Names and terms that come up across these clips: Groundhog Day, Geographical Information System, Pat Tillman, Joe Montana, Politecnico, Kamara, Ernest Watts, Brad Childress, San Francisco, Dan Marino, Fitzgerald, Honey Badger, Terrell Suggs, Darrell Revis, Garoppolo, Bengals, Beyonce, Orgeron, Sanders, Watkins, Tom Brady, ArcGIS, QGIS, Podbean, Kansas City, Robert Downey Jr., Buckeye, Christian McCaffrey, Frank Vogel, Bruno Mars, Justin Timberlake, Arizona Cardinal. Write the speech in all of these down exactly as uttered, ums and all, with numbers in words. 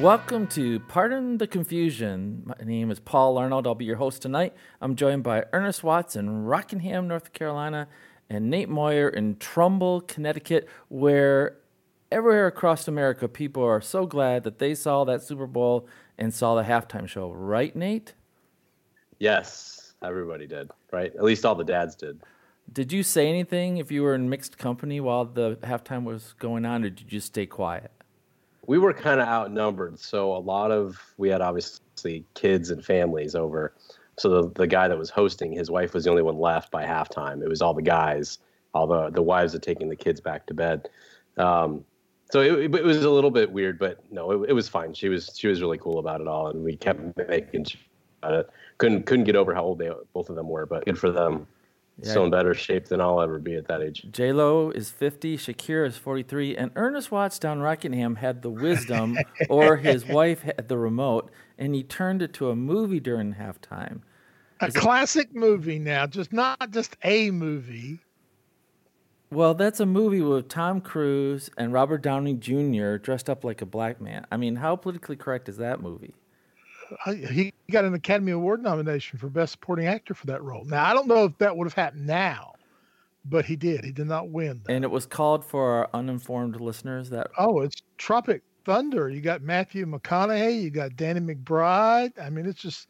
Welcome to Pardon the Confusion. My name is Paul Arnold. I'll be your host tonight. I'm joined by Ernest Watts in Rockingham, North Carolina, and Nate Moyer in Trumbull, Connecticut, where everywhere across America, people are so glad that they saw that Super Bowl and saw the halftime show. Right, Nate? Yes, everybody did, right? At least all the dads did. Did you say anything if you were in mixed company while the halftime was going on, or did you stay quiet? We were kind of outnumbered, so a lot of we had obviously kids and families over. So the, the guy that was hosting, his wife was the only one left by halftime. It was all the guys, all the, the wives are taking the kids back to bed. Um, so it, it was a little bit weird, but no, it, it was fine. She was she was really cool about it all, and we kept making sure about it. Couldn't couldn't get over how old they both of them were, but good for them. Yeah. Still in better shape than I'll ever be at that age. J-Lo is fifty, Shakira is forty-three, and Ernest Watts down Rockingham had the wisdom, or his wife had the remote, and he turned it to a movie during halftime. A is classic it... movie now, just not just a movie. Well, that's a movie with Tom Cruise and Robert Downey Junior dressed up like a black man. I mean, how politically correct is that movie? He got an Academy Award nomination for Best Supporting Actor for that role. Now, I don't know if that would have happened now, but he did. He did not win, though. And it was called for our uninformed listeners that... Oh, it's Tropic Thunder. You got Matthew McConaughey. You got Danny McBride. I mean, it's just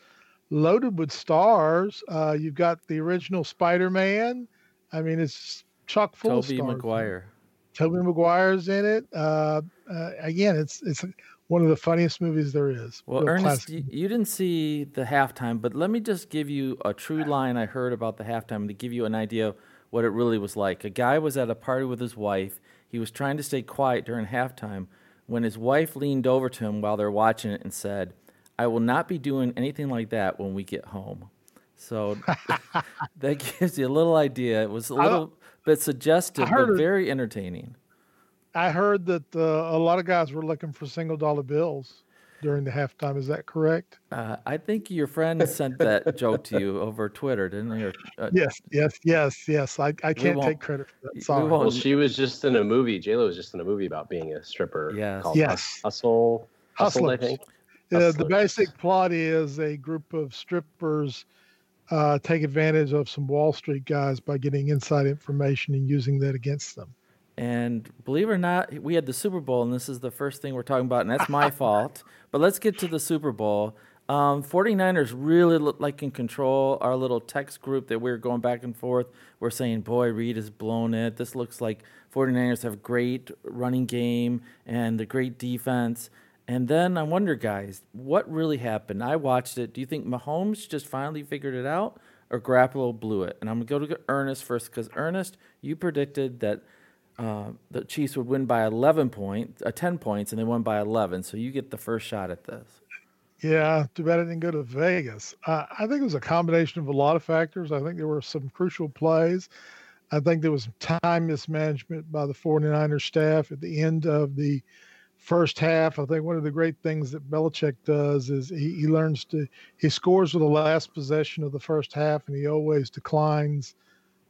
loaded with stars. Uh, you've got the original Spider-Man. I mean, it's chock full of stars. Tobey Maguire. Tobey Maguire's in it. Uh, uh, again, it's it's... one of the funniest movies there is. Well, Real Ernest, you, you didn't see the halftime, but let me just give you a true line I heard about the halftime to give you an idea of what it really was like. A guy was at a party with his wife. He was trying to stay quiet during halftime when his wife leaned over to him while they're watching it and said, "I will not be doing anything like that when we get home." So that gives you a little idea. It was a little bit suggestive, but very it. entertaining. I heard that uh, a lot of guys were looking for single dollar bills during the halftime. Is that correct? Uh, I think your friend sent that joke to you over Twitter, didn't he? Or, uh, yes, yes, yes, yes. I, I can't take credit for that. Sorry. We well, she was just in a movie. J-Lo was just in a movie about being a stripper. Yes. Called yes. Hustle. Hustle, I think. Uh, the basic plot is a group of strippers uh, take advantage of some Wall Street guys by getting inside information and using that against them. And believe it or not, we had the Super Bowl, and this is the first thing we're talking about, and that's my fault. But let's get to the Super Bowl. Um, 49ers really looked like in control. Our little text group that we were going back and forth, we're saying, boy, Reid has blown it. This looks like 49ers have great running game and a great defense. And then I wonder, guys, what really happened? I watched it. Do you think Mahomes just finally figured it out, or Garoppolo blew it? And I'm going to go to Ernest first, because, Ernest, you predicted that Uh, the Chiefs would win by eleven points, uh, ten points, and they won by eleven. So you get the first shot at this. Yeah, too bad I didn't go to Vegas. Uh, I think it was a combination of a lot of factors. I think there were some crucial plays. I think there was time mismanagement by the 49ers staff at the end of the first half. I think one of the great things that Belichick does is he, he learns to, he scores with the last possession of the first half, and he always declines,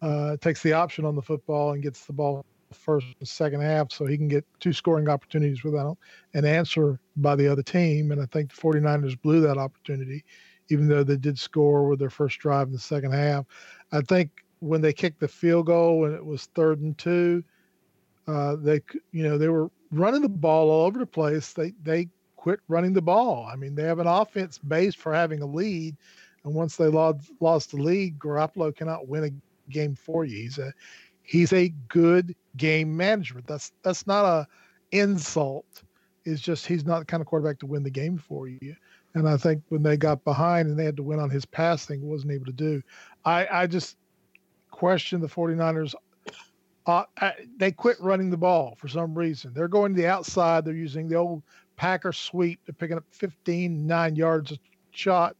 uh, takes the option on the football and gets the ball first and second half, so he can get two scoring opportunities without an answer by the other team. And I think the 49ers blew that opportunity, even though they did score with their first drive in the second half. I think when they kicked the field goal and it was third and two, uh, they, you know, they were running the ball all over the place. They, they quit running the ball. I mean, they have an offense based for having a lead. And once they lost, lost the lead, Garoppolo cannot win a game for you. He's a, He's a good game manager. That's that's not a insult. It's just he's not the kind of quarterback to win the game for you. And I think when they got behind and they had to win on his passing, wasn't able to do. I, I just question the 49ers. Uh, I, they quit running the ball for some reason. They're going to the outside. They're using the old Packer sweep. They're picking up fifteen, nine yards a shot,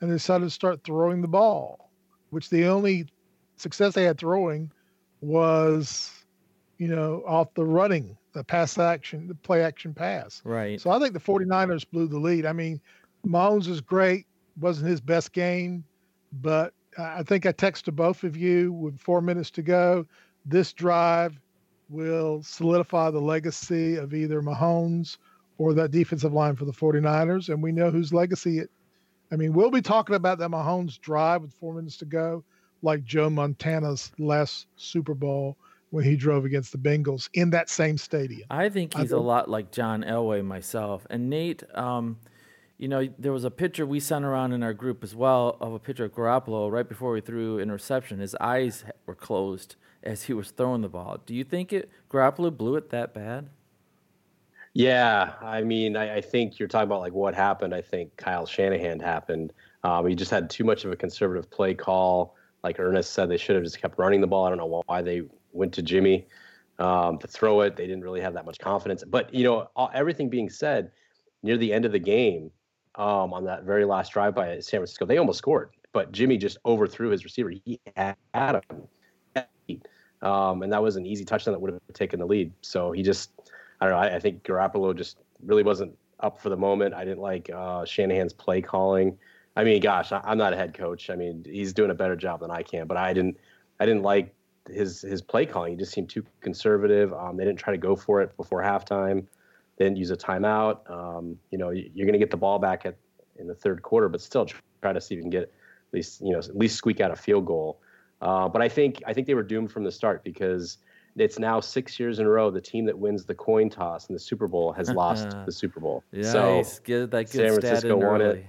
and they decided to start throwing the ball, which the only success they had throwing was, you know, off the running, the pass action, the play action pass. Right. So I think the 49ers blew the lead. I mean, Mahomes is great. Wasn't his best game, but I think I texted both of you with four minutes to go. This drive will solidify the legacy of either Mahomes or that defensive line for the 49ers. And we know whose legacy it, I mean, we'll be talking about that Mahomes drive with four minutes to go, like Joe Montana's last Super Bowl when he drove against the Bengals in that same stadium. I think he's I think. a lot like John Elway myself. And Nate, um, you know, there was a picture we sent around in our group as well of a picture of Garoppolo right before he threw interception. His eyes were closed as he was throwing the ball. Do you think it Garoppolo blew it that bad? Yeah, I mean, I, I think you're talking about like what happened. I think Kyle Shanahan happened. Um, he just had too much of a conservative play call. Like Ernest said, they should have just kept running the ball. I don't know why they went to Jimmy um, to throw it. They didn't really have that much confidence. But, you know, all, everything being said, near the end of the game, um, on that very last drive by San Francisco, they almost scored. But Jimmy just overthrew his receiver. He had him. Um, and that was an easy touchdown that would have taken the lead. So he just... I don't know. I, I think Garoppolo just really wasn't up for the moment. I didn't like uh, Shanahan's play calling. I mean, gosh, I, I'm not a head coach. I mean, he's doing a better job than I can. But I didn't, I didn't like his his play calling. He just seemed too conservative. Um, they didn't try to go for it before halftime. They didn't use a timeout. Um, you know, you're going to get the ball back at in the third quarter, but still try to see if you can get at least you know at least squeak out a field goal. Uh, but I think I think they were doomed from the start because. It's now six years in a row the team that wins the coin toss in the Super Bowl has lost the Super Bowl. Nice. So get that good San Francisco won it.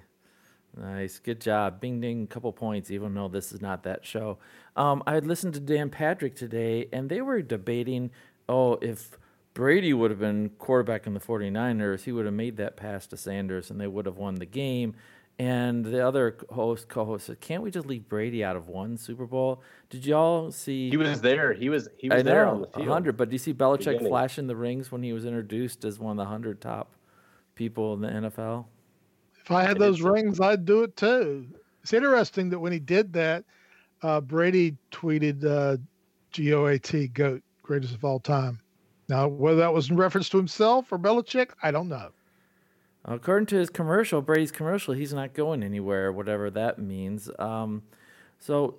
Nice. Good job. Bing, ding, couple points, even though this is not that show. Um, I had listened to Dan Patrick today, and they were debating, oh, if Brady would have been quarterback in the 49ers, he would have made that pass to Sanders, and they would have won the game. And the other host, co-host said, "Can't we just leave Brady out of one Super Bowl?" Did y'all see? He was there. He was. He was I know, there on the field. one hundred But do you see Belichick flashing the rings when he was introduced as one of the hundred top people in the N F L? If I had those rings, I'd do it too. It's interesting that when he did that, uh, Brady tweeted, uh, "G O A T, GOAT, greatest of all time." Now, whether that was in reference to himself or Belichick, I don't know. According to his commercial, Brady's commercial, he's not going anywhere, whatever that means. Um, so,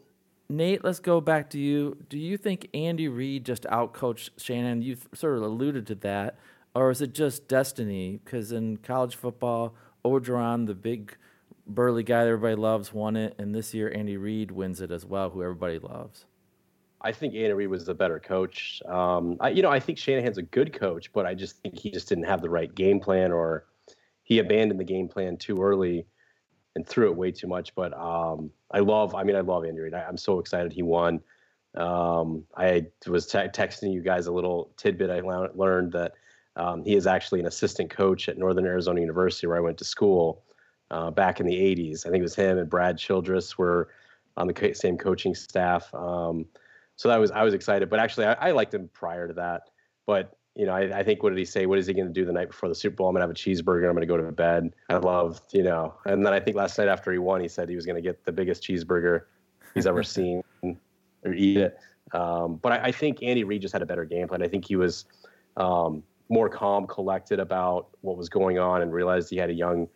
Nate, let's go back to you. Do you think Andy Reid just outcoached Shanahan? You've sort of alluded to that. Or is it just destiny? Because in college football, Orgeron, the big burly guy that everybody loves, won it. And this year, Andy Reid wins it as well, who everybody loves. I think Andy Reid was the better coach. Um, I, you know, I think Shanahan's a good coach, but I just think he just didn't have the right game plan or... He abandoned the game plan too early and threw it way too much. But um, I love, I mean, I love Andy Reid. I'm so excited he won. Um, I was te- texting you guys a little tidbit. I la- learned that um, he is actually an assistant coach at Northern Arizona University, where I went to school uh, back in the eighties. I think it was him and Brad Childress were on the co- same coaching staff. Um, so that was, I was excited, but actually I, I liked him prior to that, but You know, I, I think, what did he say? What is he going to do the night before the Super Bowl? I'm going to have a cheeseburger. I'm going to go to bed. I love, you know. And then I think last night after he won, he said he was going to get the biggest cheeseburger he's ever seen or eat it. Um, but I, I think Andy Reid just had a better game plan. I think he was um, more calm, collected about what was going on and realized he had a young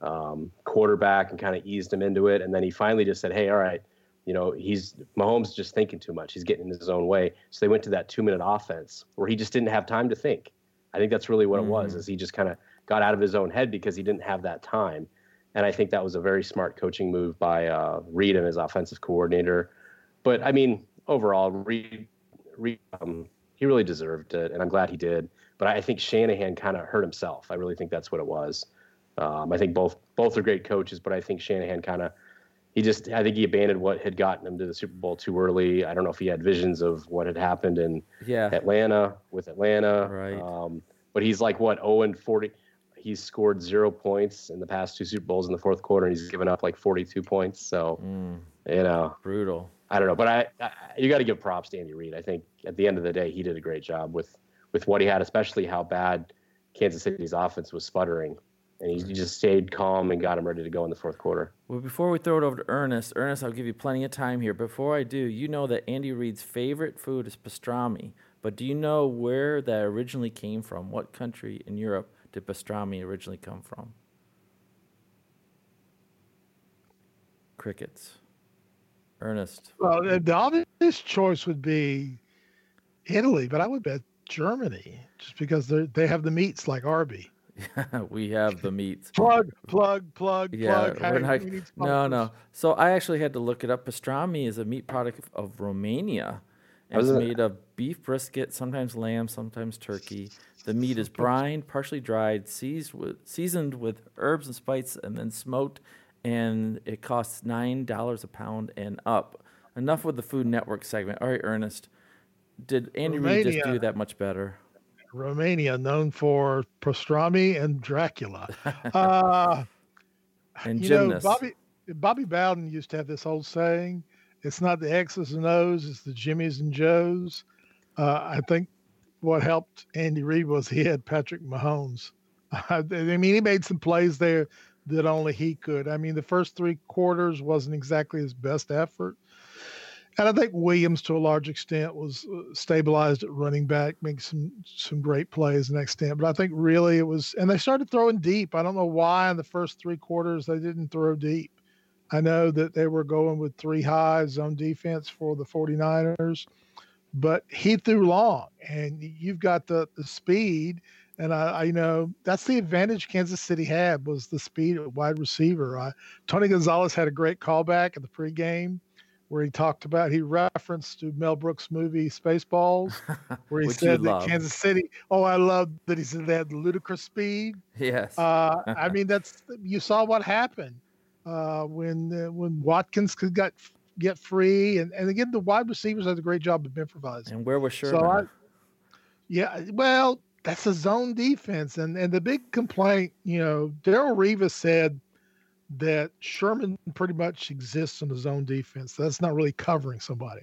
um, quarterback and kind of eased him into it. And then he finally just said, hey, all right, you know, he's Mahomes just thinking too much. He's getting in his own way. So they went to that two-minute offense where he just didn't have time to think. I think that's really what mm-hmm. it was, is he just kind of got out of his own head because he didn't have that time. And I think that was a very smart coaching move by uh, Reid and his offensive coordinator. But, I mean, overall, Reid, Reid um, he really deserved it, and I'm glad he did. But I think Shanahan kind of hurt himself. I really think that's what it was. Um, I think both both are great coaches, but I think Shanahan kind of He just, I think he abandoned what had gotten him to the Super Bowl too early. I don't know if he had visions of what had happened in yeah. Atlanta with Atlanta. Right. Um, but he's like, what, oh and forty? He's scored zero points in the past two Super Bowls in the fourth quarter, and he's given up like forty-two points. So, mm, you know. Brutal. I don't know. But I, I you got to give props to Andy Reid. I think at the end of the day, he did a great job with, with what he had, especially how bad Kansas City's offense was sputtering. And he just stayed calm and got him ready to go in the fourth quarter. Well, before we throw it over to Ernest, Ernest, I'll give you plenty of time here. Before I do, you know that Andy Reid's favorite food is pastrami. But do you know where that originally came from? What country in Europe did pastrami originally come from? Crickets. Ernest. Well, the obvious choice would be Italy, but I would bet Germany, just because they have the meats like Arby. We have the meats. Plug, plug, plug, yeah, plug. We're not, we no, no. So I actually had to look it up. Pastrami is a meat product of Romania. And it's made of beef brisket, sometimes lamb, sometimes turkey. The meat is brined, partially dried, seasoned with, seasoned with herbs and spices, and then smoked. And it costs nine dollars a pound and up. Enough with the Food Network segment. All right, Ernest. Did Andy Reid just do that much better? Romania, known for pastrami and Dracula. Uh, and you gymnasts. Know, Bobby, Bobby Bowden used to have this old saying, it's not the X's and O's, it's the Jimmys and Joes. Uh, I think what helped Andy Reid was he had Patrick Mahomes. I mean, he made some plays there that only he could. I mean, the first three quarters wasn't exactly his best effort. And I think Williams, to a large extent, was stabilized at running back, making some, some great plays in that extent. But I think really it was – and they started throwing deep. I don't know why in the first three quarters they didn't throw deep. I know that they were going with three high zone defense for the 49ers. But he threw long, and you've got the, the speed. And, I, I you know, that's the advantage Kansas City had was the speed of wide receiver. I, Tony Gonzalez had a great callback in the pregame, where he talked about, he referenced to Mel Brooks' movie Spaceballs, where he said that love. Kansas City, oh, I love that he said they had ludicrous speed. Yes. uh, I mean, that's, you saw what happened uh, when uh, when Watkins could got, get free. And, and again, the wide receivers did a great job of improvising. And where was Sherman? So I, yeah, well, that's a zone defense. And, and the big complaint, you know, Darrell Revis said, that Sherman pretty much exists in his own defense. That's not really covering somebody.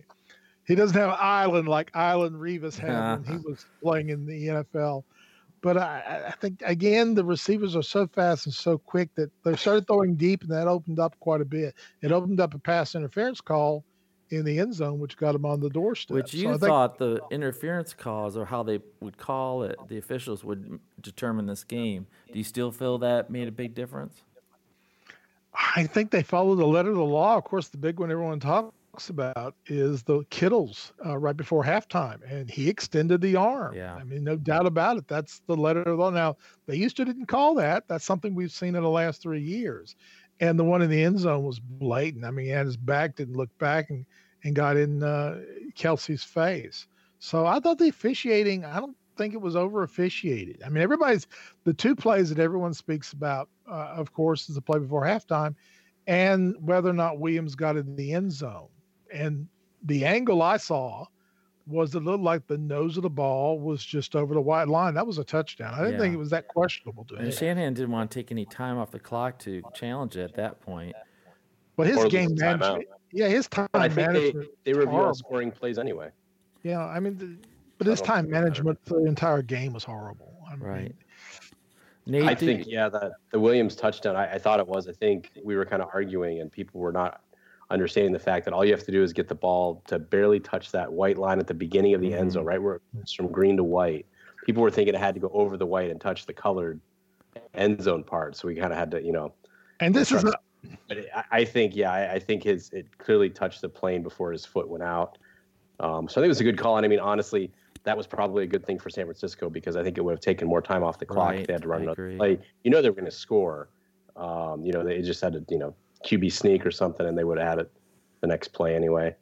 He doesn't have an island like Island Revis had uh-huh. when he was playing in the N F L. But I, I think, again, the receivers are so fast and so quick that they started throwing deep, and that opened up quite a bit. It opened up a pass interference call in the end zone, which got him on the doorstep. Which you so thought think- the interference calls or how they would call it, the officials would determine this game. Do you still feel that made a big difference? I think they follow the letter of the law. Of course, the big one everyone talks about is the Kittles uh, right before halftime, and he extended the arm. Yeah. I mean, no doubt about it. That's the letter of the law. Now, they used to didn't call that. That's something we've seen in the last three years. And the one in the end zone was blatant. I mean, he had his back, didn't look back, and, and got in uh, Kelsey's face. So I thought the officiating, I don't think it was over-officiated. I mean, everybody's the two plays that everyone speaks about, uh, of course, is the play before halftime and whether or not Williams got in the end zone. And the angle I saw was it looked like the nose of the ball was just over the white line. That was a touchdown. I didn't yeah. think it was that questionable to me. Shanahan didn't want to take any time off the clock to challenge it at that point. But his or game management, yeah, his time I think management. They, they review all scoring plays anyway. Yeah, I mean, the, but his time management for the entire game was horrible. I mean, right. Nate, I think, yeah, the, the Williams touchdown, I, I thought it was. I think we were kind of arguing, and people were not understanding the fact that all you have to do is get the ball to barely touch that white line at the beginning of the end zone, right, where it's from green to white. People were thinking it had to go over the white and touch the colored end zone part, so we kind of had to, you know. And this is – But it, I, I think, yeah, I, I think his it clearly touched the plane before his foot went out. Um, so I think it was a good call, and I mean, honestly – that was probably a good thing for San Francisco because I think it would have taken more time off the clock right, if they had to run another play. You know they were going to score. Um, you know they just had to you know Q B sneak or something, and they would have had it the next play anyway.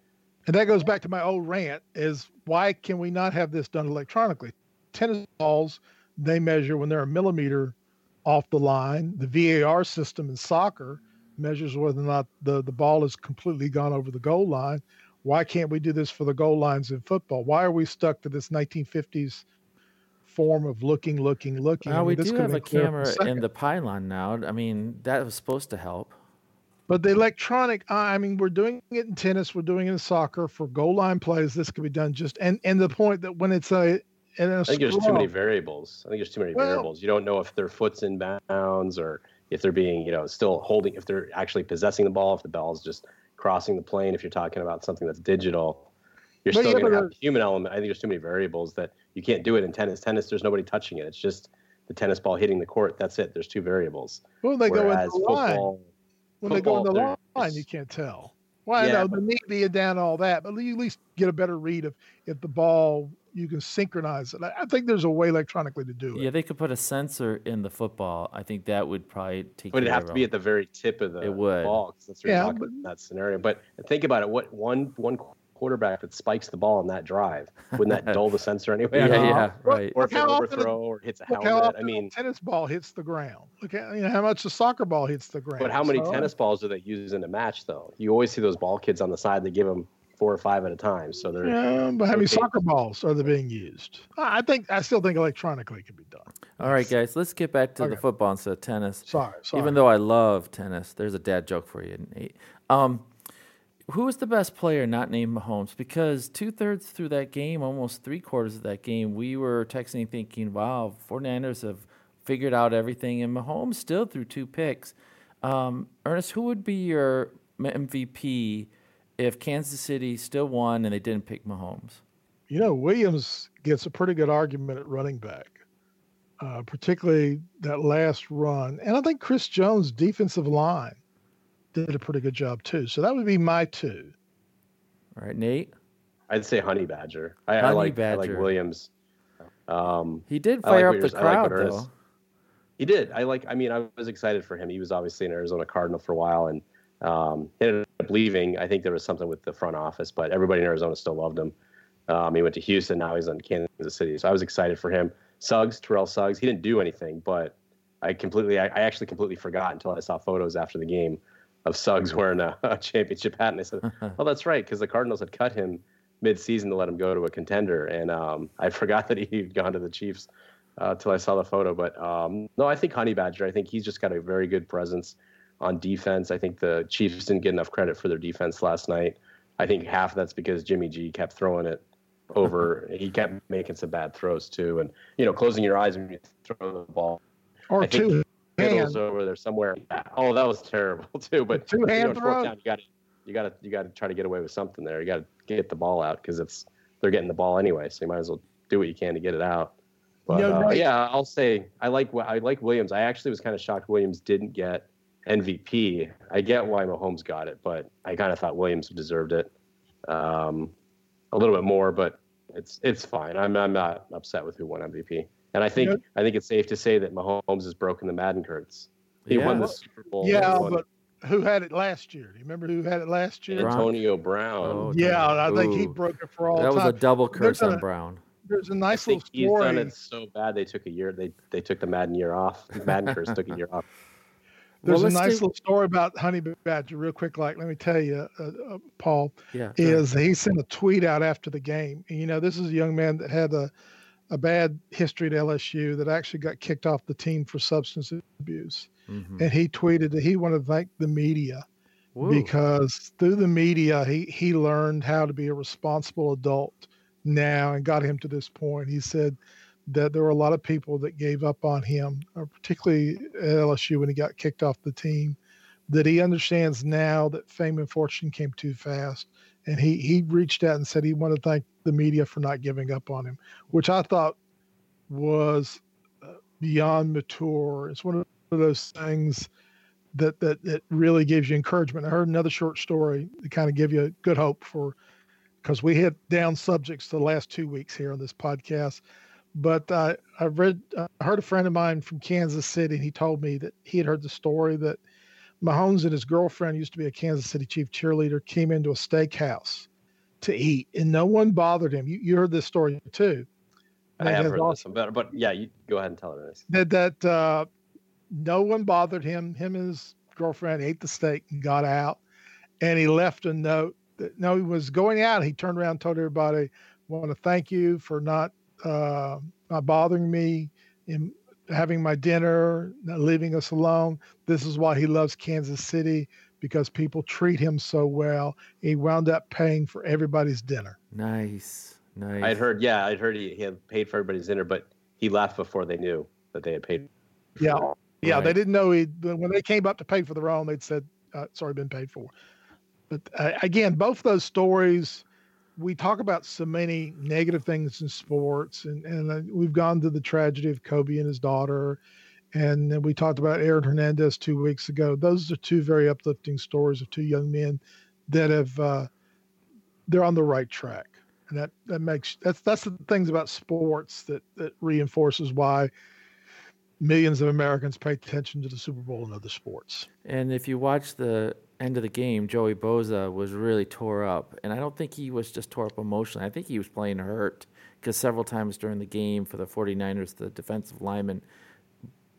And that goes back to my old rant: is why can we not have this done electronically? Tennis balls they measure when they're a millimeter off the line. The V A R system in soccer measures whether or not the the ball has completely gone over the goal line. Why can't we do this for the goal lines in football? Why are we stuck to this nineteen fifties form of looking, looking, looking? Well, I mean, we this do have a camera a in the pylon now. I mean, that was supposed to help. But the electronic, I mean, we're doing it in tennis. We're doing it in soccer. For goal line plays, this could be done just – and and the point that when it's a – I think scroll, there's too many variables. I think there's too many well, variables. You don't know if their foot's in bounds or if they're being, you know, still holding – if they're actually possessing the ball, if the ball's just – crossing the plane. If you're talking about something that's digital, you're but still yeah, going to have the human element. I think there's too many variables that you can't do it in tennis. Tennis, there's nobody touching it. It's just the tennis ball hitting the court. That's it. There's two variables. Well, they Whereas go in the football, line. When football, they go in the line, you can't tell. Well, yeah, I know but, the knee being down, all that, but you at least get a better read of if the ball, you can synchronize it. I think there's a way electronically to do it. Yeah, they could put a sensor in the football. I think that would probably take. Would it have to be at the very tip of the it would. ball? Since we're yeah, talking but, about that scenario. But think about it. What one one quarterback that spikes the ball on that drive, wouldn't that dull the sensor anyway? yeah, yeah, yeah, right. Or if an overthrow it, or hits a helmet. How often I mean, a tennis ball hits the ground. Look at you know how much the soccer ball hits the ground. But how many so, tennis balls do they use in a match though? You always see those ball kids on the side. They give them four or five at a time. So they're yeah, but how many soccer balls are they being used? I think I still think electronically can be done. All right, guys, let's get back to okay. the football instead of tennis. Sorry, sorry. Even though I love tennis, there's a dad joke for you, Nate. Um, Who was the best player not named Mahomes? Because two-thirds through that game, almost three-quarters of that game, we were texting thinking, wow, 49ers have figured out everything, and Mahomes still threw two picks. Um, Ernest, who would be your M V P if Kansas City still won and they didn't pick Mahomes? You know, Williams gets a pretty good argument at running back, uh, particularly that last run. And I think Chris Jones' defensive line did a pretty good job too. So that would be my two. All right, Nate. I'd say Honey Badger. I, Honey I like Badger. I like Williams. Um, he did fire like up the crowd like though. He did. I like. I mean, I was excited for him. He was obviously an Arizona Cardinal for a while, and um, ended up leaving. I think there was something with the front office, but everybody in Arizona still loved him. Um, he went to Houston. Now he's in Kansas City. So I was excited for him. Suggs, Terrell Suggs. He didn't do anything, but I completely. I, I actually completely forgot until I saw photos after the game of Suggs wearing a, a championship hat. And I said, oh, that's right, because the Cardinals had cut him mid-season to let him go to a contender. And um, I forgot that he'd gone to the Chiefs uh, till I saw the photo. But um, no, I think Honey Badger, I think he's just got a very good presence on defense. I think the Chiefs didn't get enough credit for their defense last night. I think half of that's because Jimmy G kept throwing it over. He kept making some bad throws, too. And, you know, closing your eyes when you throw the ball. Or I two. Think- Handles over there somewhere. Oh, that was terrible too. But two you know, fourth down, you got to, you got to, you got to try to get away with something there. You got to get the ball out because it's they're getting the ball anyway, so you might as well do what you can to get it out. But no, uh, no. yeah, I'll say I like I like Williams. I actually was kind of shocked Williams didn't get M V P. I get why Mahomes got it, but I kind of thought Williams deserved it um, a little bit more. But it's it's fine. I'm I'm not upset with who won M V P. And I think you know, I think it's safe to say that Mahomes has broken the Madden curse. He yeah. won the Super Bowl. Yeah, but who had it last year? Do you remember who had it last year? Antonio Brown. Oh, yeah, I think he broke it for all that time. That was a double curse on Brown. There's a nice I little think story. He's done it so bad they took a year. They they took the Madden year off. The Madden curse took a year off. There's well, a nice do... little story about Honey Badger, real quick. Like, let me tell you, uh, uh, Paul. Yeah. Is he sent a tweet out after the game? And, you know, this is a young man that had a. a bad history at L S U that actually got kicked off the team for substance abuse. Mm-hmm. And he tweeted that he wanted to thank the media Whoa. because through the media, he, he learned how to be a responsible adult now and got him to this point. He said that there were a lot of people that gave up on him, particularly at L S U when he got kicked off the team, that he understands now that fame and fortune came too fast. And he, he reached out and said he wanted to thank the media for not giving up on him, which I thought was beyond mature. It's one of those things that, that, that really gives you encouragement. I heard another short story to kind of give you good hope for, because we hit down subjects the last two weeks here on this podcast. But uh, I read, I heard a friend of mine from Kansas City, and he told me that he had heard the story that Mahomes and his girlfriend, used to be a Kansas City Chief cheerleader, came into a steakhouse to eat, and no one bothered him. You, you heard this story too. I have heard this one better, but yeah, you go ahead and tell it. That that uh, no one bothered him. Him and his girlfriend ate the steak and got out, and he left a note. That, no, he was going out. He turned around and told everybody, "Want to thank you for not uh, not bothering me in having my dinner, not leaving us alone. This is why he loves Kansas City, because people treat him so well." He wound up paying for everybody's dinner. Nice, nice. I'd heard, yeah, I'd heard he, he had paid for everybody's dinner, but he left before they knew that they had paid. Yeah, all. yeah, right. They didn't know he. When they came up to pay for their own, they'd said, uh, "Sorry, been paid for." But uh, again, both those stories. We talk about so many negative things in sports, and, and we've gone to the tragedy of Kobe and his daughter, and then we talked about Aaron Hernandez two weeks ago. Those are two very uplifting stories of two young men that have uh, they're on the right track, and that that makes that's that's the things about sports that that reinforces why millions of Americans pay attention to the Super Bowl and other sports. And if you watch the end of the game, Joey Bosa was really tore up, and I don't think he was just tore up emotionally. I think he was playing hurt, because several times during the game for the 49ers, the defensive lineman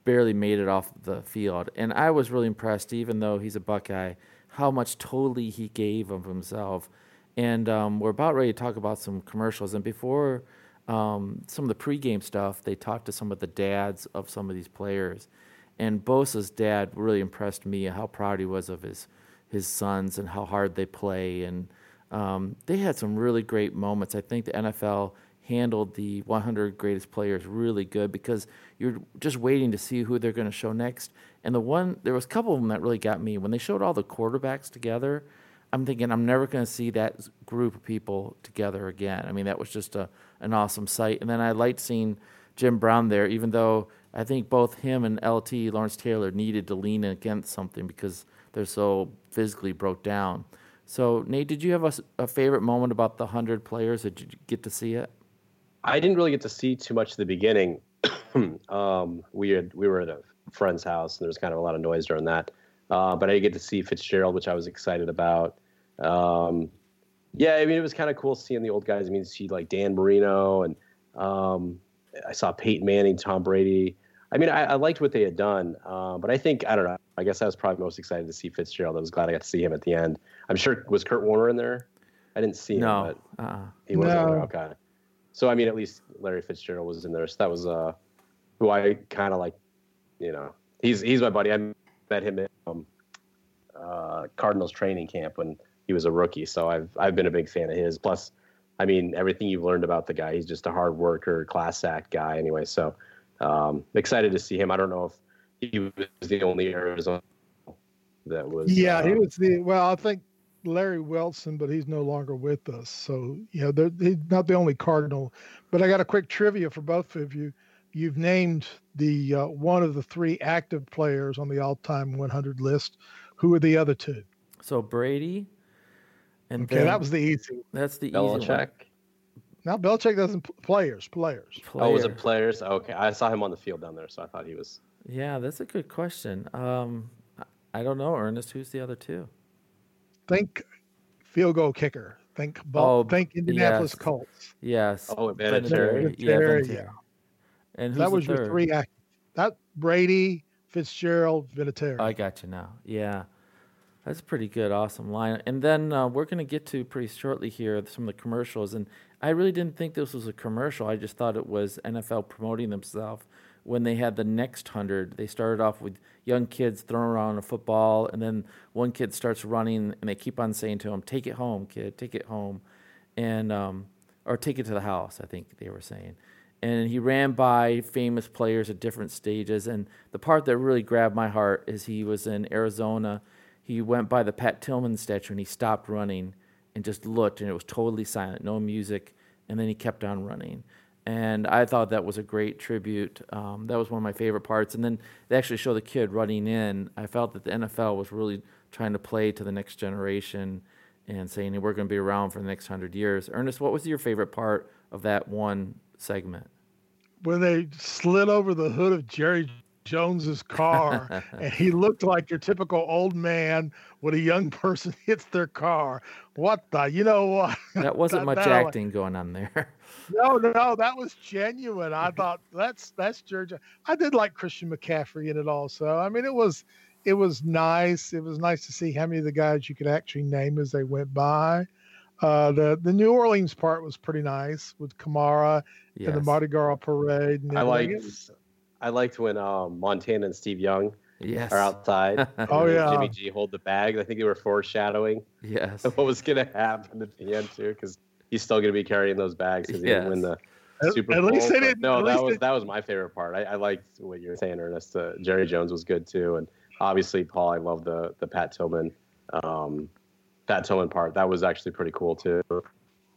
barely made it off the field. And I was really impressed, even though he's a Buckeye, how much totally he gave of himself. And um, we're about ready to talk about some commercials. And before um, some of the pregame stuff, they talked to some of the dads of some of these players. And Bosa's dad really impressed me, how proud he was of his, his sons and how hard they play. And um, they had some really great moments. I think the N F L handled the one hundred greatest players really good, because you're just waiting to see who they're going to show next. And the one, there was a couple of them that really got me. When they showed all the quarterbacks together, I'm thinking I'm never going to see that group of people together again. I mean, that was just a, an awesome sight. And then I liked seeing Jim Brown there, even though I think both him and L T, Lawrence Taylor, needed to lean against something because they're so physically broke down. So, Nate, did you have a, a favorite moment about the one hundred players? Did you get to see it? I didn't really get to see too much at the beginning. um, we had, we were at a friend's house, and there was kind of a lot of noise during that. Uh, but I did get to see Fitzgerald, which I was excited about. Um, yeah, I mean, it was kind of cool seeing the old guys. I mean, see like Dan Marino, and um, I saw Peyton Manning, Tom Brady. I mean, I, I liked what they had done. Uh, but I think, I don't know, I guess I was probably most excited to see Fitzgerald. I was glad I got to see him at the end. I'm sure, was Kurt Warner in there? I didn't see him, no. but uh-uh. he wasn't no. there. Okay. So, I mean, at least Larry Fitzgerald was in there. So that was uh, who I kind of like, you know. He's he's my buddy. I met him at um, uh, Cardinals training camp when he was a rookie. So I've I've been a big fan of his. Plus, I mean, everything you've learned about the guy, he's just a hard worker, class act guy anyway. So um, excited to see him. I don't know if he was the only Arizona that was. Yeah, uh, he was the – well, I think. Larry Wilson, but he's no longer with us. So, you know, he's not the only Cardinal. But I got a quick trivia for both of you. You've named the uh, one of the three active players on the all-time one hundred list. Who are the other two? So Brady, and okay, then, that was the easy. That's the Belichick. Easy one. Now Belichick doesn't players players. Player. Oh, was it players? Okay, I saw him on the field down there, so I thought he was. Yeah, that's a good question. Um, I don't know, Ernest. Who's the other two? Think field goal kicker. Think ball, oh, think Indianapolis yes. Colts. Yes. Oh, Vinatieri. Yeah, yeah. And who's that was the third? Your three active. That Brady, Fitzgerald, Vinatieri. I got you now. Yeah, that's a pretty good, awesome line. And then uh, we're going to get to pretty shortly here some of the commercials. And I really didn't think this was a commercial. I just thought it was N F L promoting themselves. When they had the next hundred, they started off with young kids throwing around a football, and then one kid starts running, and they keep on saying to him, "Take it home, kid, take it home," and um, or "Take it to the house," I think they were saying. And he ran by famous players at different stages, and the part that really grabbed my heart is he was in Arizona. He went by the Pat Tillman statue, and he stopped running and just looked, and it was totally silent, no music, and then he kept on running. And I thought that was a great tribute. Um, that was one of my favorite parts. And then they actually show the kid running in. I felt that the N F L was really trying to play to the next generation and saying, hey, we're going to be around for the next hundred years. Ernest, what was your favorite part of that one segment? When they slid over the hood of Jerry Jones's car, and he looked like your typical old man when a young person hits their car. What the? You know what? That wasn't that, much that, acting like, going on there. No, no, that was genuine. I thought that's that's Georgia. I did like Christian McCaffrey in it also. I mean, it was it was nice. It was nice to see how many of the guys you could actually name as they went by. Uh, the the New Orleans part was pretty nice with Kamara yes. and the Mardi Gras parade. And I liked I liked when um, Montana and Steve Young yes. are outside. oh yeah, Jimmy G hold the bag. I think they were foreshadowing yes what was going to happen at the end too, because. He's still going to be carrying those bags because he yes. didn't win the Super Bowl. At least they didn't. No, that was that was my favorite part. I, I liked what you were saying, Ernest. Uh, Jerry Jones was good too, and obviously, Paul. I love the the Pat Tillman, um, Pat Tillman part. That was actually pretty cool too.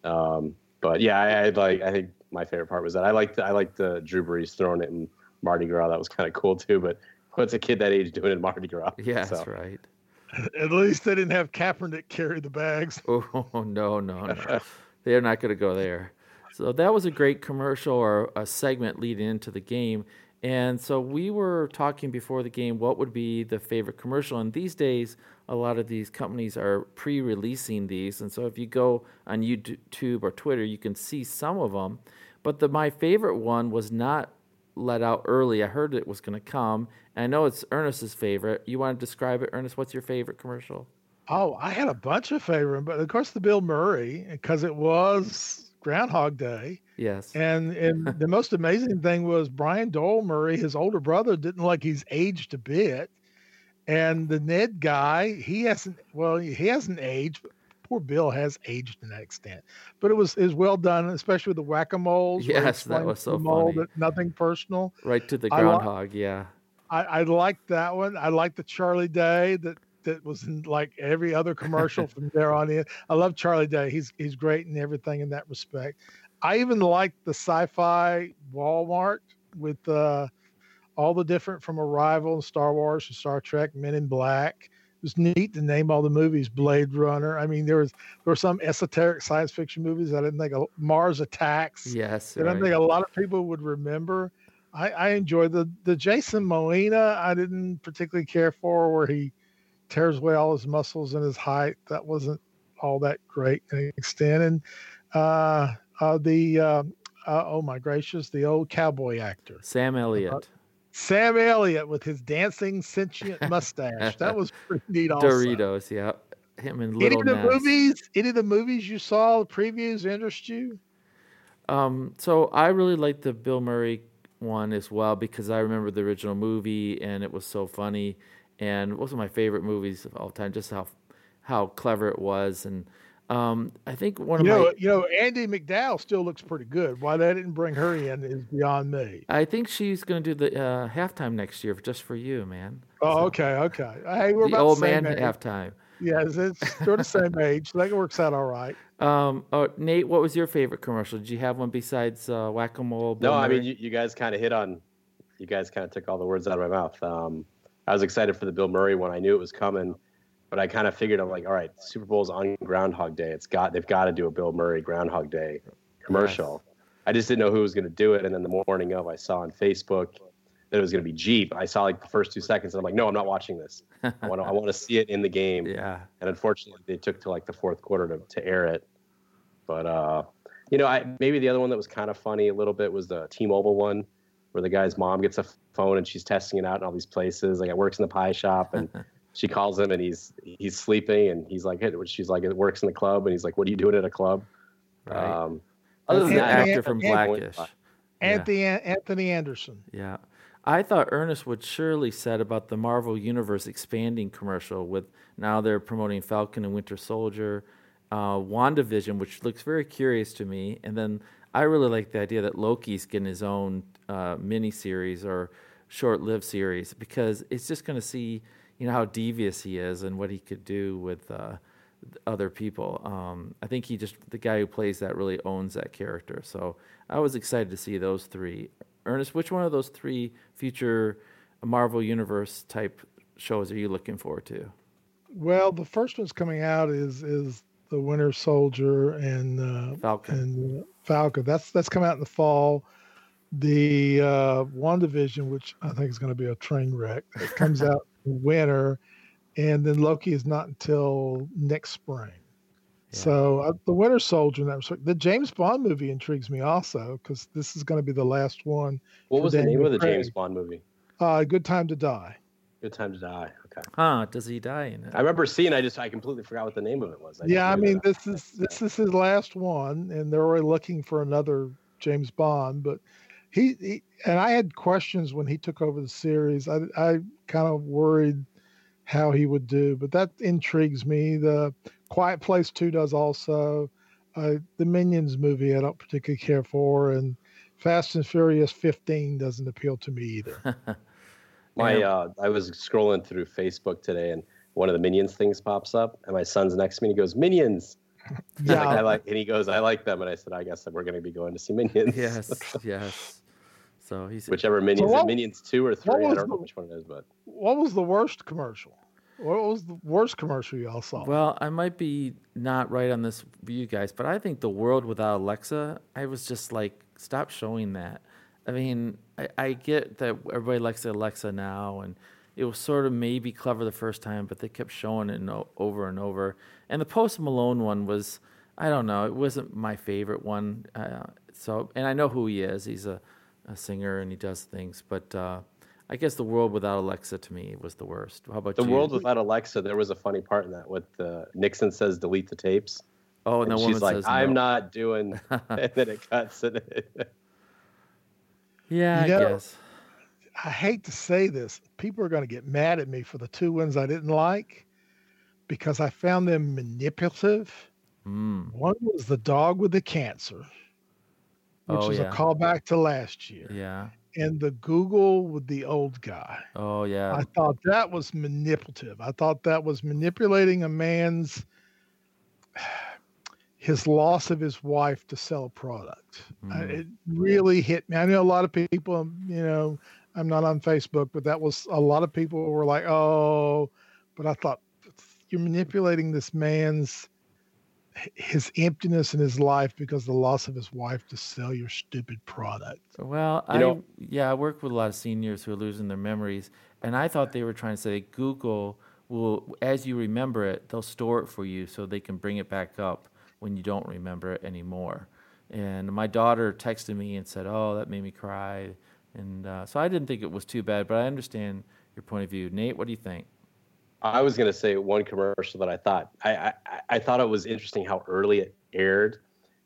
Um, but yeah, I, I like. I think my favorite part was that I liked. I liked the Drew Brees throwing it in Mardi Gras. That was kind of cool too. But what's a kid that age doing in Mardi Gras? Yeah, so. That's right. At least they didn't have Kaepernick carry the bags. Oh, no, no, no. They're not going to go there. So that was a great commercial or a segment leading into the game. And so we were talking before the game what would be the favorite commercial. And these days, a lot of these companies are pre-releasing these. And so if you go on YouTube or Twitter, you can see some of them. But the my favorite one was not let out early. I heard it was going to come. And I know it's Ernest's favorite. You want to describe it, Ernest? What's your favorite commercial? Oh, I had a bunch of favorite, but of course the Bill Murray, because it was Groundhog Day. Yes. And and the most amazing thing was Brian Doyle Murray, his older brother, didn't like he's aged a bit. And the Ned guy, he hasn't, well, he hasn't aged, but poor Bill has aged to that extent. But it was is well done, especially with the whack-a-moles. Yes, that was so funny. Nothing personal. Right to the groundhog, I, yeah. I, I liked that one. I liked the Charlie Day that that was in like every other commercial from there on in. I love Charlie Day. He's he's great in everything in that respect. I even liked the sci-fi Walmart with uh, all the different from Arrival and Star Wars and Star Trek, Men in Black. It was neat to name all the movies, Blade Runner. I mean, there was there were some esoteric science fiction movies I didn't think of, Mars Attacks. Yes. Right. I don't think a lot of people would remember. I, I enjoyed the, the Jason Molina. I didn't particularly care for where he tears away all his muscles and his height. That wasn't all that great to an extent. And uh, uh, the, uh, uh, oh my gracious, the old cowboy actor. Sam Elliott. Uh, Sam Elliott with his dancing sentient mustache. That was pretty neat also. Doritos, yeah. Him and Little Any of the movies, Any of the movies you saw, the previews interest you? Um, so I really like the Bill Murray one as well because I remember the original movie and it was so funny. And those are my favorite movies of all time, just how how clever it was. And um, I think one of you know, my... You know, Andy McDowell still looks pretty good. Why they didn't bring her in is beyond me. I think she's going to do the uh, halftime next year just for you, man. Oh, so, okay, okay. Hey, we're the about old the same man age. Halftime. Yes, it's sort of the same age. That works out all right. Um, oh, Nate, what was your favorite commercial? Did you have one besides uh, Whack-A-Mole? No, I mean, you, you guys kind of hit on... You guys kind of took all the words out of my mouth. Um I was excited for the Bill Murray one. I knew it was coming, but I kind of figured I'm like, all right, Super Bowl's on Groundhog Day. It's got they've got to do a Bill Murray Groundhog Day commercial. Yes. I just didn't know who was going to do it. And then the morning of, I saw on Facebook that it was going to be Jeep. I saw like the first two seconds, and I'm like, no, I'm not watching this. I want to, I want to see it in the game. Yeah. And unfortunately, they took to like the fourth quarter to, to air it. But uh, you know, I maybe the other one that was kind of funny a little bit was the T-Mobile one, where the guy's mom gets a phone and she's testing it out in all these places. Like it works in the pie shop, and she calls him and he's he's sleeping, and he's like, hey, she's like, it works in the club, and he's like, what are you doing at a club? Right. Um, other than that, actor Anthony, from Blackish, Anthony yeah. Anthony Anderson. Yeah, I thought Ernest would surely said about the Marvel Universe expanding commercial with now they're promoting Falcon and Winter Soldier, uh, WandaVision, which looks very curious to me, and then I really like the idea that Loki's getting his own uh, mini-series or short-lived series because it's just going to see, you know, how devious he is and what he could do with uh, other people. Um, I think he just the guy who plays that really owns that character. So I was excited to see those three. Ernest, which one of those three future Marvel Universe type shows are you looking forward to? Well, the first one's coming out is is the Winter Soldier and uh, Falcon. And, uh, Falcon. That's that's come out in the fall. The uh, WandaVision, which I think is going to be a train wreck, it comes out in winter, and then Loki is not until next spring. Yeah. So uh, the Winter Soldier, that the James Bond movie intrigues me also because this is going to be the last one. What was the name of the James Bond movie? Uh, Good Time to Die. Good Time to Die. Okay. Huh? Does he die in it? I remember seeing. I just I completely forgot what the name of it was. I yeah, I mean this is this is his last one, and they're already looking for another James Bond. But he, he and I had questions when he took over the series. I I kind of worried how he would do, but that intrigues me. The Quiet Place Two does also. Uh, the Minions movie I don't particularly care for, and Fast and Furious fifteen doesn't appeal to me either. My, uh, I was scrolling through Facebook today, and one of the Minions things pops up, and my son's next to me, and he goes, Minions! Yeah. Like, I like, and he goes, I like them, and I said, I guess we're going to be going to see Minions. Yes, yes. So he's whichever Minions, so what, Minions two or three, I don't know which one it is, but... What was the worst commercial? What was the worst commercial y'all saw? Well, I might be not right on this for you guys, but I think The World Without Alexa, I was just like, stop showing that. I mean, I, I get that everybody likes Alexa now, and it was sort of maybe clever the first time, but they kept showing it no, over and over. And the Post Malone one was, I don't know, it wasn't my favorite one. Uh, so, and I know who he is. He's a, a singer, and he does things, but... Uh, I guess The World Without Alexa, to me, was the worst. How about The you? World Without Alexa, there was a funny part in that with uh, Nixon says delete the tapes. Oh, and, and the she's woman like, says, I'm no. not doing, and then it cuts it. Yeah, you I know, guess. I hate to say this. People are going to get mad at me for the two ones I didn't like because I found them manipulative. Mm. One was the dog with the cancer, which oh, is yeah. a callback to last year. Yeah. And the Google with the old guy. Oh, yeah. I thought that was manipulative. I thought that was manipulating a man's, his loss of his wife to sell a product. Mm. I, it really hit me. I know a lot of people, you know, I'm not on Facebook, but that was a lot of people were like, oh, but I thought you're manipulating this man's, his emptiness in his life because of the loss of his wife to sell your stupid product. Well, you know, I yeah, I work with a lot of seniors who are losing their memories, and I thought they were trying to say Google will, as you remember it, they'll store it for you so they can bring it back up when you don't remember it anymore. And my daughter texted me and said, "Oh, that made me cry," and uh, so I didn't think it was too bad, but I understand your point of view. Nate, what do you think? I was going to say one commercial that I thought I, I I thought it was interesting how early it aired,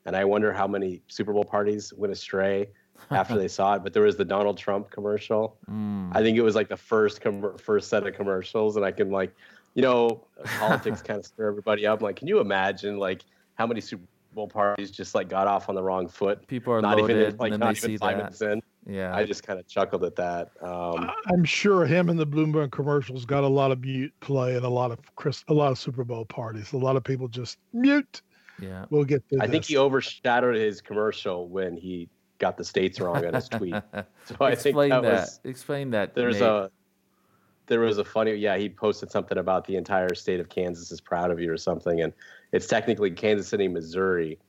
and I wonder how many Super Bowl parties went astray after they saw it. But there was the Donald Trump commercial. Mm. I think it was like the first com- first set of commercials, and I can like, you know, politics kind of stir everybody up. Like, can you imagine like how many Super Bowl parties just like got off on the wrong foot? People are not loaded, even like and not they even five minutes in. Yeah, I just kind of chuckled at that. Um, I'm sure him and the Bloomberg commercials got a lot of mute play and a lot of Chris, a lot of Super Bowl parties. A lot of people just mute. Yeah, we'll get through. I this. think he overshadowed his commercial when he got the states wrong on his tweet. So I think that, that. Was, explain that. There's Nate. a there was a funny yeah he posted something about the entire state of Kansas is proud of you or something, and it's technically Kansas City, Missouri.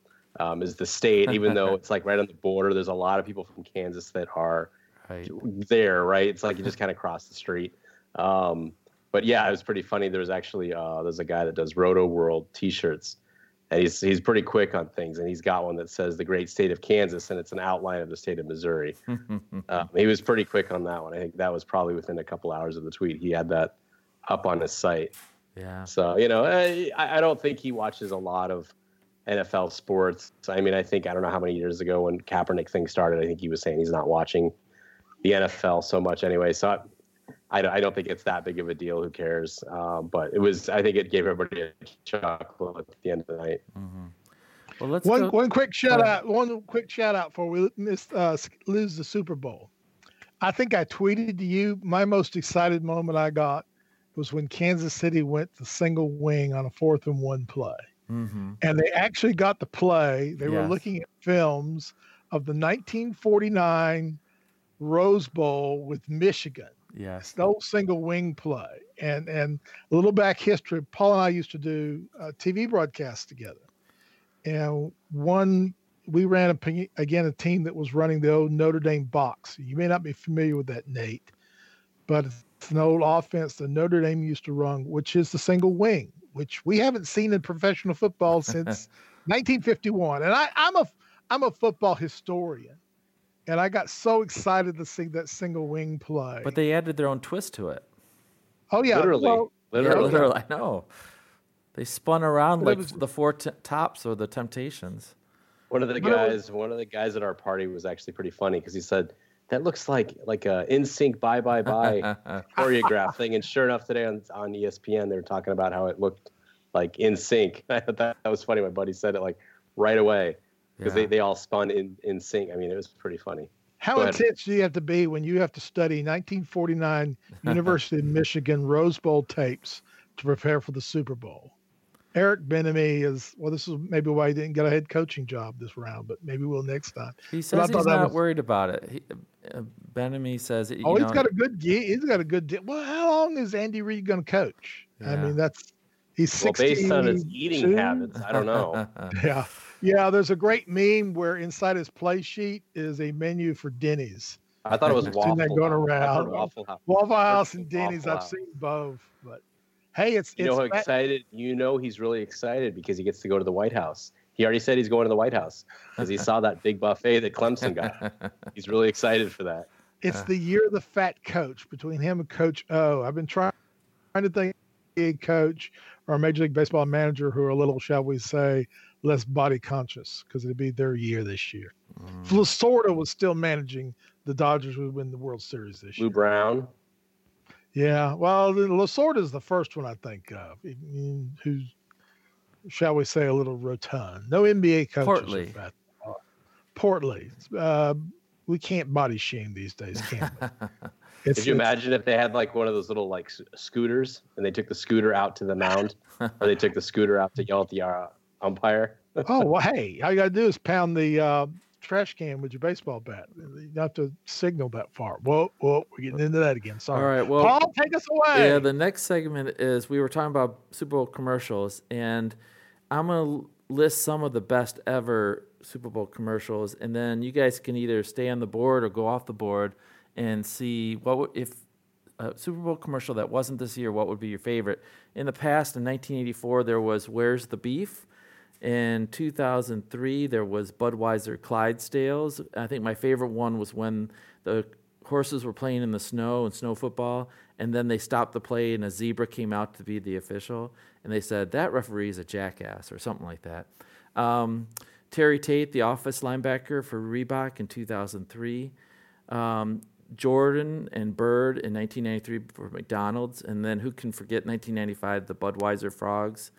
Um, is the state, even though it's like right on the border. There's a lot of people from Kansas that are right. there, right? It's like you just kind of cross the street. Um, but yeah, it was pretty funny. There was actually uh, there's a guy that does Roto World T-shirts, and he's he's pretty quick on things. And he's got one that says the great state of Kansas, and it's an outline of the state of Missouri. um, he was pretty quick on that one. I think that was probably within a couple hours of the tweet. He had that up on his site. Yeah. So you know, I, I don't think he watches a lot of N F L sports. I mean, I think, I don't know how many years ago when Kaepernick thing started, I think he was saying he's not watching the N F L so much anyway. So I I, I don't think it's that big of a deal. Who cares? Um, but it was, I think it gave everybody a chuckle at the end of the night. Mm-hmm. Well, let's one, go. one quick shout out, one quick shout out before we miss, uh, lose the Super Bowl. I think I tweeted to you, my most excited moment I got was when Kansas City went to single wing on a fourth and one play. Mm-hmm. And they actually got the play. They yes. were looking at films of the nineteen forty-nine Rose Bowl with Michigan. Yes. The old single wing play. And and a little back history, Paul and I used to do uh, T V broadcasts together. And one, we ran, a, again, a team that was running the old Notre Dame box. You may not be familiar with that, Nate, but it's an old offense that Notre Dame used to run, which is the single wing, which we haven't seen in professional football since nineteen fifty-one. And I, I'm a I'm a football historian, and I got so excited to see that single wing play. But they added their own twist to it. Oh yeah, literally, well, literally. Yeah, literally. I know they spun around but like was, the four t- tops or the Temptations. One of the guys, one of the guys at our party was actually pretty funny because he said, "That looks like like a N Sync Bye Bye Bye choreograph thing." And sure enough, today on, on E S P N, they were talking about how it looked like N Sync. I thought that, that was funny. My buddy said it like right away because yeah. they, they all spun in, in sync. I mean, it was pretty funny. How intense do you have to be when you have to study nineteen forty-nine University of Michigan Rose Bowl tapes to prepare for the Super Bowl? Eric Bieniemy is, well, this is maybe why he didn't get a head coaching job this round, but maybe we'll next time. He says he's not was, worried about it. He, uh, Bieniemy says, you oh, know, he's got a good, he's got a good. Well, how long is Andy Reid going to coach? Yeah. I mean, that's he's sixty. Well, based on his eating habits, I don't know. yeah, yeah. There's a great meme where inside his play sheet is a menu for Denny's. I thought it was Waffle House. Going around. Waffle House, Waffle House and Denny's. I've seen both, but hey, it's you it's know how fat- excited you know he's really excited because he gets to go to the White House. He already said he's going to the White House because he saw that big buffet that Clemson got. He's really excited for that. It's the year of the fat coach between him and Coach O. I've been trying to think of a coach or a Major League Baseball manager who are a little, shall we say, less body conscious because it'd be their year this year. Mm. Lasorda was still managing. The Dodgers would win the World Series this Lou year. Lou Brown. Yeah. Well, Lasorda is the first one I think of. Who's, shall we say, a little rotund. No N B A coaches. Portly. Portly. Uh, we can't body shame these days, can we? Could you imagine if they had like one of those little like scooters and they took the scooter out to the mound or they took the scooter out to yell at the uh, umpire? Oh, well, hey, all you got to do is pound the uh, trash can with your baseball bat. You don't have to signal that far. Whoa, whoa, we're getting into that again. Sorry. All right, well, Paul, take us away. Yeah, the next segment is we were talking about Super Bowl commercials, and I'm going to list some of the best ever Super Bowl commercials, and then you guys can either stay on the board or go off the board and see what if a Super Bowl commercial that wasn't this year, what would be your favorite? In the past, in nineteen eighty-four, there was Where's the Beef? In two thousand three, there was Budweiser Clydesdales. I think my favorite one was when the horses were playing in the snow and snow football, and then they stopped the play and a zebra came out to be the official, and they said, that referee's a jackass or something like that. Um, Terry Tate, the office linebacker for Reebok in two thousand three. Um, Jordan and Bird in nineteen ninety-three for McDonald's. And then who can forget nineteen ninety-five, the Budweiser Frogs.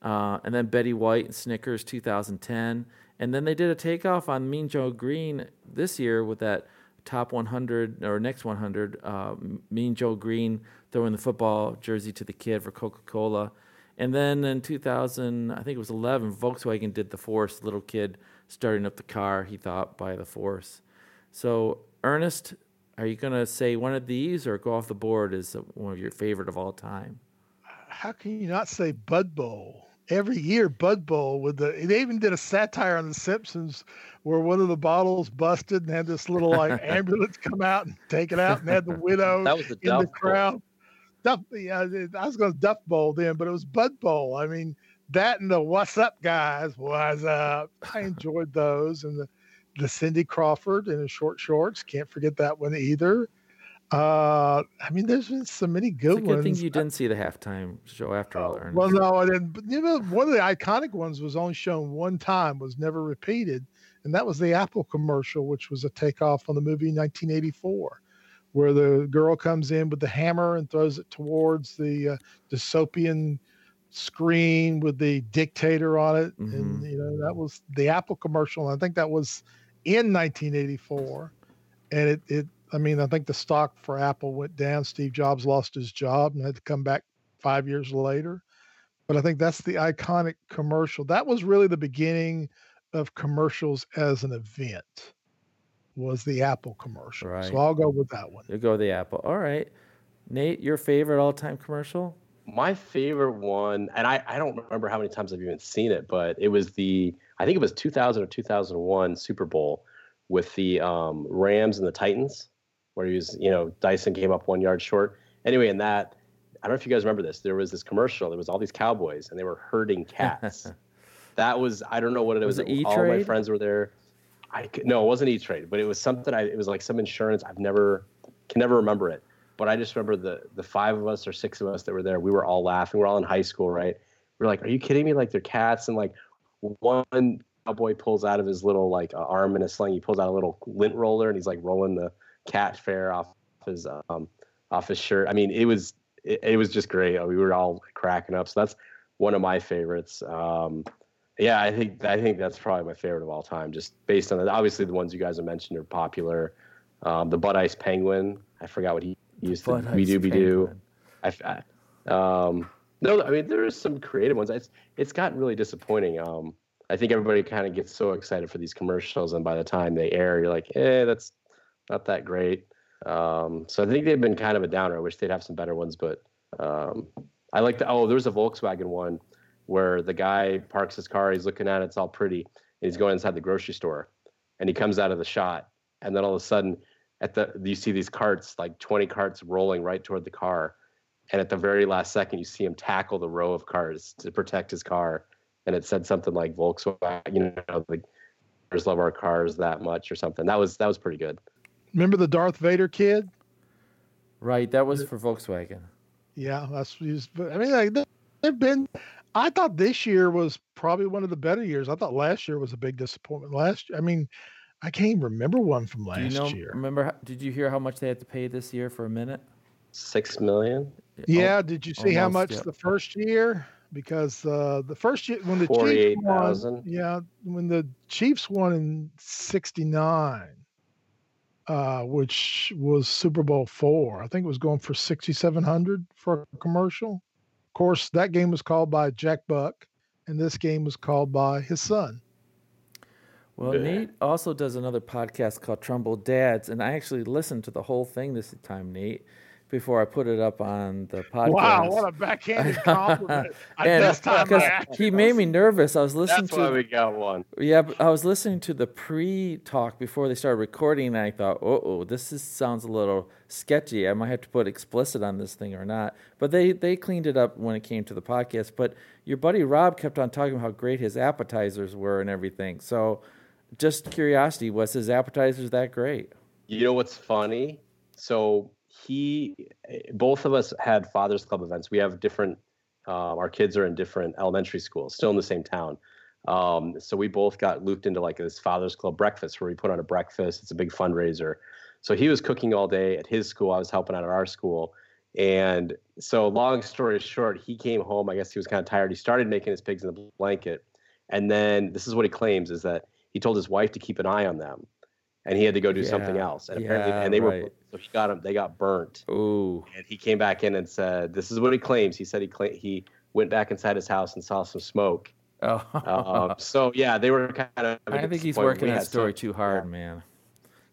Uh, and then Betty White and Snickers two thousand ten. And then they did a takeoff on Mean Joe Green this year with that top one hundred or next one hundred. Uh, Mean Joe Green throwing the football jersey to the kid for Coca-Cola. And then in two thousand, I think it was eleven, Volkswagen did the Force, little kid starting up the car, he thought, by the Force. So, Ernest, are you going to say one of these or go off the board as one of your favorite of all time? How can you not say Bud Bowl? Every year, Bud Bowl, with the they even did a satire on The Simpsons where one of the bottles busted and had this little like ambulance come out and take it out and had the widow that was the in the crowd. Bowl. Duff, I was going to Duff Bowl then, but it was Bud Bowl. I mean, that and the What's Up Guys was up. I enjoyed those, and the, the Cindy Crawford in the short shorts. Can't forget that one either. Uh, I mean, there's been so many good it's a good ones. Good thing you didn't see the halftime show after all. Ernest. Well, no, I didn't. But, you know, one of the iconic ones was only shown one time, was never repeated, and that was the Apple commercial, which was a takeoff on the movie nineteen eighty-four. Where the girl comes in with the hammer and throws it towards the uh, dystopian screen with the dictator on it. Mm-hmm. And, you know, that was the Apple commercial. And I think that was in nineteen eighty-four. And it, it, I mean, I think the stock for Apple went down. Steve Jobs lost his job and had to come back five years later. But I think that's the iconic commercial. That was really the beginning of commercials as an event. Was the Apple commercial. Right. So I'll go with that one. You'll go with the Apple. All right. Nate, your favorite all-time commercial? My favorite one, and I, I don't remember how many times I've even seen it, but it was the, I think it was two thousand or two thousand one Super Bowl with the um, Rams and the Titans, where he was, you know, Dyson came up one yard short. Anyway, in that, I don't know if you guys remember this, there was this commercial, there was all these cowboys, and they were herding cats. That was, I don't know what it was. Was it all E-Trade? My friends were there. I could, no, it wasn't E-Trade, but it was something. I, it was like some insurance. I've never can never remember it, but I just remember the the five of us or six of us that were there. We were all laughing. We're all in high school, right? We're like, "Are you kidding me?" Like they're cats, and like one cowboy pulls out of his little like uh, arm in a sling. He pulls out a little lint roller, and he's like rolling the cat fare off his um off his shirt. I mean, it was it, it was just great. We were all cracking up. So that's one of my favorites. Um, Yeah, I think I think that's probably my favorite of all time, just based on that. Obviously, the ones you guys have mentioned are popular. Um, the Bud Ice Penguin, I forgot what he used to be do be do. I um, no, I mean there are some creative ones. It's it's gotten really disappointing. Um, I think everybody kind of gets so excited for these commercials, and by the time they air, you're like, eh, that's not that great. Um, so I think they've been kind of a downer. I wish they'd have some better ones, but um, I like the, oh, there was a Volkswagen one where the guy parks his car, he's looking at it, it's all pretty, and he's going inside the grocery store, and he comes out of the shot, and then all of a sudden, at the you see these carts, like twenty carts rolling right toward the car, and at the very last second, you see him tackle the row of cars to protect his car, and it said something like Volkswagen, you know, like, "Cars love our cars that much" or something. That was that was pretty good. Remember the Darth Vader kid? Right, that was for Volkswagen. Yeah, that's. I mean, like, they've been. I thought this year was probably one of the better years. I thought last year was a big disappointment. Last, I mean, I can't even remember one from last Do you know, year. Remember? Did you hear how much they had to pay this year for a minute? Six million. Yeah. Oh, did you see almost, how much yeah. the first year? Because uh, the first year when the Chiefs won, zero zero zero yeah, when the Chiefs won in sixty-nine, uh, which was Super Bowl four, I think it was going for sixty-seven hundred for a commercial. Of course, that game was called by Jack Buck, and this game was called by his son. Well, yeah. Nate also does another podcast called Trumbull Dads, and I actually listened to the whole thing this time, Nate, before I put it up on the podcast. Wow, what a backhanded compliment. And this time I he made me nervous. I was listening That's to That's why we got one. Yeah, but I was listening to the pre-talk before they started recording, and I thought, "Uh-oh, this is, sounds a little sketchy. I might have to put explicit on this thing or not." But they they cleaned it up when it came to the podcast, but your buddy Rob kept on talking about how great his appetizers were and everything. So, just curiosity, was his appetizers that great? You know what's funny? So, He, both of us had Father's Club events. We have different, uh, our kids are in different elementary schools, still in the same town. Um, so we both got looped into like this Father's Club breakfast where we put on a breakfast. It's a big fundraiser. So he was cooking all day at his school. I was helping out at our school. And so long story short, he came home. I guess he was kind of tired. He started making his pigs in the blanket. And then this is what he claims is that he told his wife to keep an eye on them. And he had to go do yeah, something else. And apparently, yeah, and they right. were, so he got him, they got burnt. Ooh. And he came back in and said, this is what he claims. He said he claimed, he went back inside his house and saw some smoke. Oh. Uh, so, yeah, they were kind of. I think he's working that story too hard, man.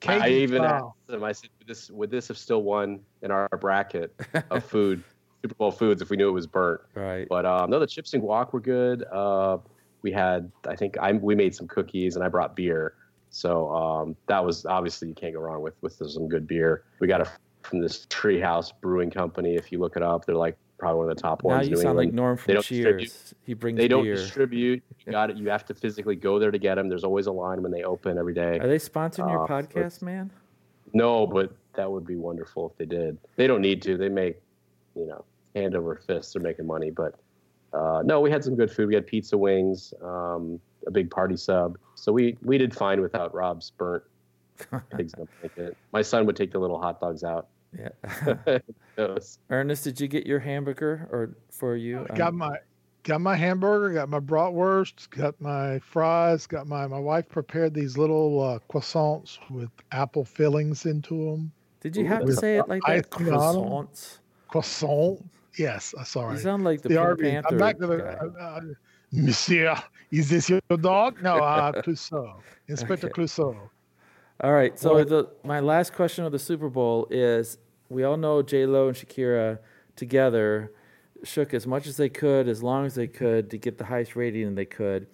I, I even wow. asked him, I said, would this, would this have still won in our bracket of food, Super Bowl foods, if we knew it was burnt? Right. But um, no, the chips and guac were good. Uh, we had, I think, I we made some cookies and I brought beer. So um, that was obviously you can't go wrong with with some good beer. We got it from this Treehouse Brewing Company. If you look it up, they're like probably one of the top now ones. Now you sound England. Like Norm from Cheers. He brings. They don't beer. Distribute. You got it. You have to physically go there to get them. There's always a line when they open every day. Are they sponsoring uh, your podcast, man? No, but that would be wonderful if they did. They don't need to. They make, you know, hand over fist. They're making money. But uh, no, we had some good food. We had pizza wings. Um, a big party sub. So we, we did fine without Rob's burnt pigs. My son would take the little hot dogs out. Yeah. Ernest, did you get your hamburger or for you? I got um, my, got my hamburger, got my bratwurst, got my fries, got my, my wife prepared these little uh, croissants with apple fillings into them. Did you have Ooh, to say it like that? Croissants. Croissant. Yes. I saw it. You sound like the, the Panther. I'm back to the, guy. Uh, Monsieur, is this your dog? No, uh, Clouseau. Inspector okay. Clouseau. All right. So the, my last question of the Super Bowl is, we all know J-Lo and Shakira together shook as much as they could, as long as they could, to get the highest rating they could.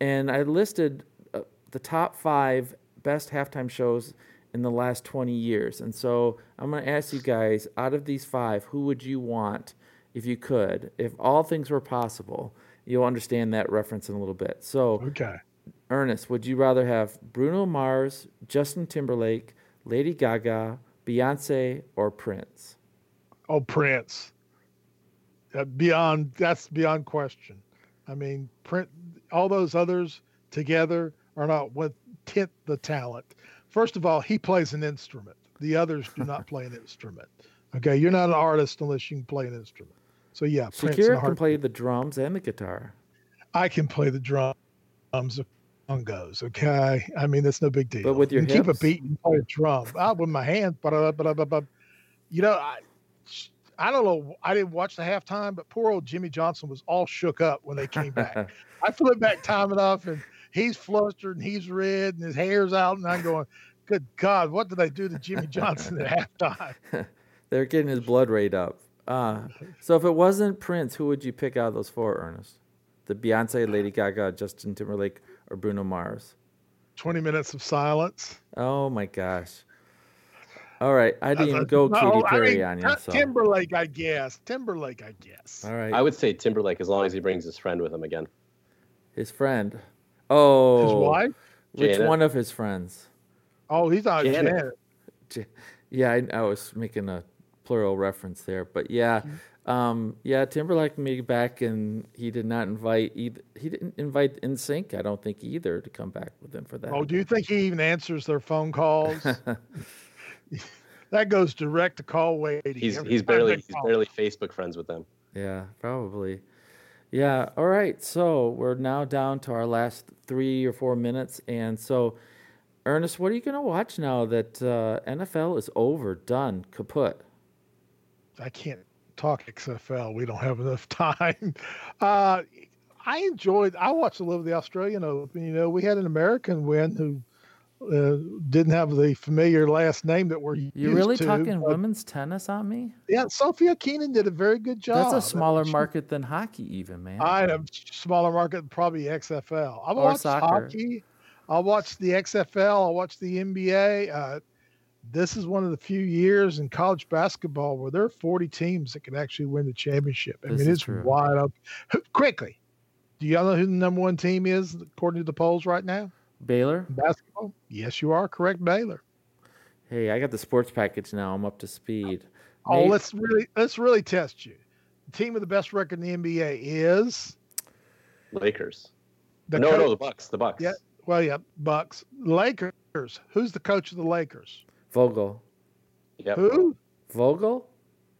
And I listed uh, the top five best halftime shows in the last twenty years. And so I'm going to ask you guys, out of these five, who would you want if you could, if all things were possible? You'll understand that reference in a little bit. So, okay. Ernest, would you rather have Bruno Mars, Justin Timberlake, Lady Gaga, Beyonce, or Prince? Oh, Prince. Uh, beyond that's beyond question. I mean, Prince. All those others together are not one tenth the talent. First of all, he plays an instrument. The others do not play an instrument. Okay, you're not an artist unless you can play an instrument. So yeah, Shakira can play the drums and the guitar. I can play the drums, and bongos. Okay, I mean that's no big deal. But with your you hips? Keep a beat and play a drum. I with my hands, but you know, I, I don't know. I didn't watch the halftime, but poor old Jimmy Johnson was all shook up when they came back. I flipped back time enough, and he's flustered and he's red and his hair's out, and I'm going, "Good God, what did they do to Jimmy Johnson at halftime?" They're getting his blood rate up. Uh, so if it wasn't Prince, who would you pick out of those four, Ernest? The Beyonce, Lady Gaga, Justin Timberlake, or Bruno Mars? twenty minutes of silence. Oh, my gosh. All right. I didn't even go no, Katy Perry I mean, on you. So. Timberlake, I guess. Timberlake, I guess. All right. I would say Timberlake as long as he brings his friend with him again. His friend. Oh. His wife? Which Janet. One of his friends? Oh, he's on Janet. Janet. Yeah, I, I was making a plural reference there. But, yeah. Um, yeah, Timberlake me back, and he did not invite either. He didn't invite N Sync, I don't think, either, to come back with him for that. Oh, do you think he even answers their phone calls? That goes direct to call waiting. He's Every he's barely he's barely Facebook friends with them. Yeah, probably. Yeah. All right. So we're now down to our last three or four minutes, and so Ernest, what are you going to watch now that uh, N F L is over, done, kaput? I can't talk X F L. We don't have enough time. Uh, I enjoyed. I watched a little of the Australian Open. You know, we had an American win who. Uh, didn't have the familiar last name that we're used to. You're really to, talking women's tennis on me? Yeah, Sophia Keenan did a very good job. That's a smaller she, market than hockey even, man. I have smaller market, probably X F L. I'll watch hockey. I'll watch the X F L. I'll watch the N B A. Uh, this is one of the few years in college basketball where there are forty teams that can actually win the championship. I this mean, it's true. Wide up. Quickly, do y'all know who the number one team is according to the polls right now? Baylor? Basketball? Yes, you are correct, Baylor. Hey, I got the sports package now. I'm up to speed. Oh, Nate, let's really let's really test you. The team with the best record in the N B A is Lakers. The no, coach. no, the Bucks. The Bucks. Yeah. Well, yeah, Bucks. Lakers. Who's the coach of the Lakers? Vogel. Yep. Who? Vogel?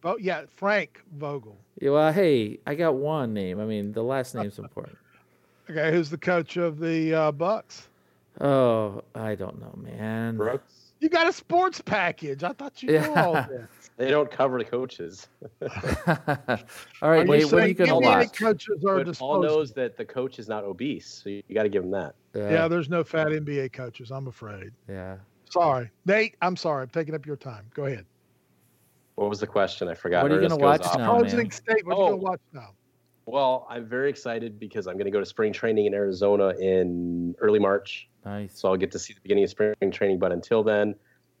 Oh, yeah, Frank Vogel. Yeah, well, hey, I got one name. I mean, the last name's important. Okay, who's the coach of the uh, Bucks? Oh, I don't know, man. Brooks? You got a sports package. I thought you yeah. knew all this. They don't cover the coaches. All right, wait, what are you going to watch? Coaches are but Paul knows that the coach is not obese, so you, you got to give him that. Yeah. yeah, there's no fat N B A coaches, I'm afraid. Yeah. Sorry. Nate, I'm sorry. I'm taking up your time. Go ahead. What was the question? I forgot. What are you going to watch now, man? Closing statement. What are you going to watch now? Well, I'm very excited because I'm going to go to spring training in Arizona in early March. Nice. So I'll get to see the beginning of spring training. But until then,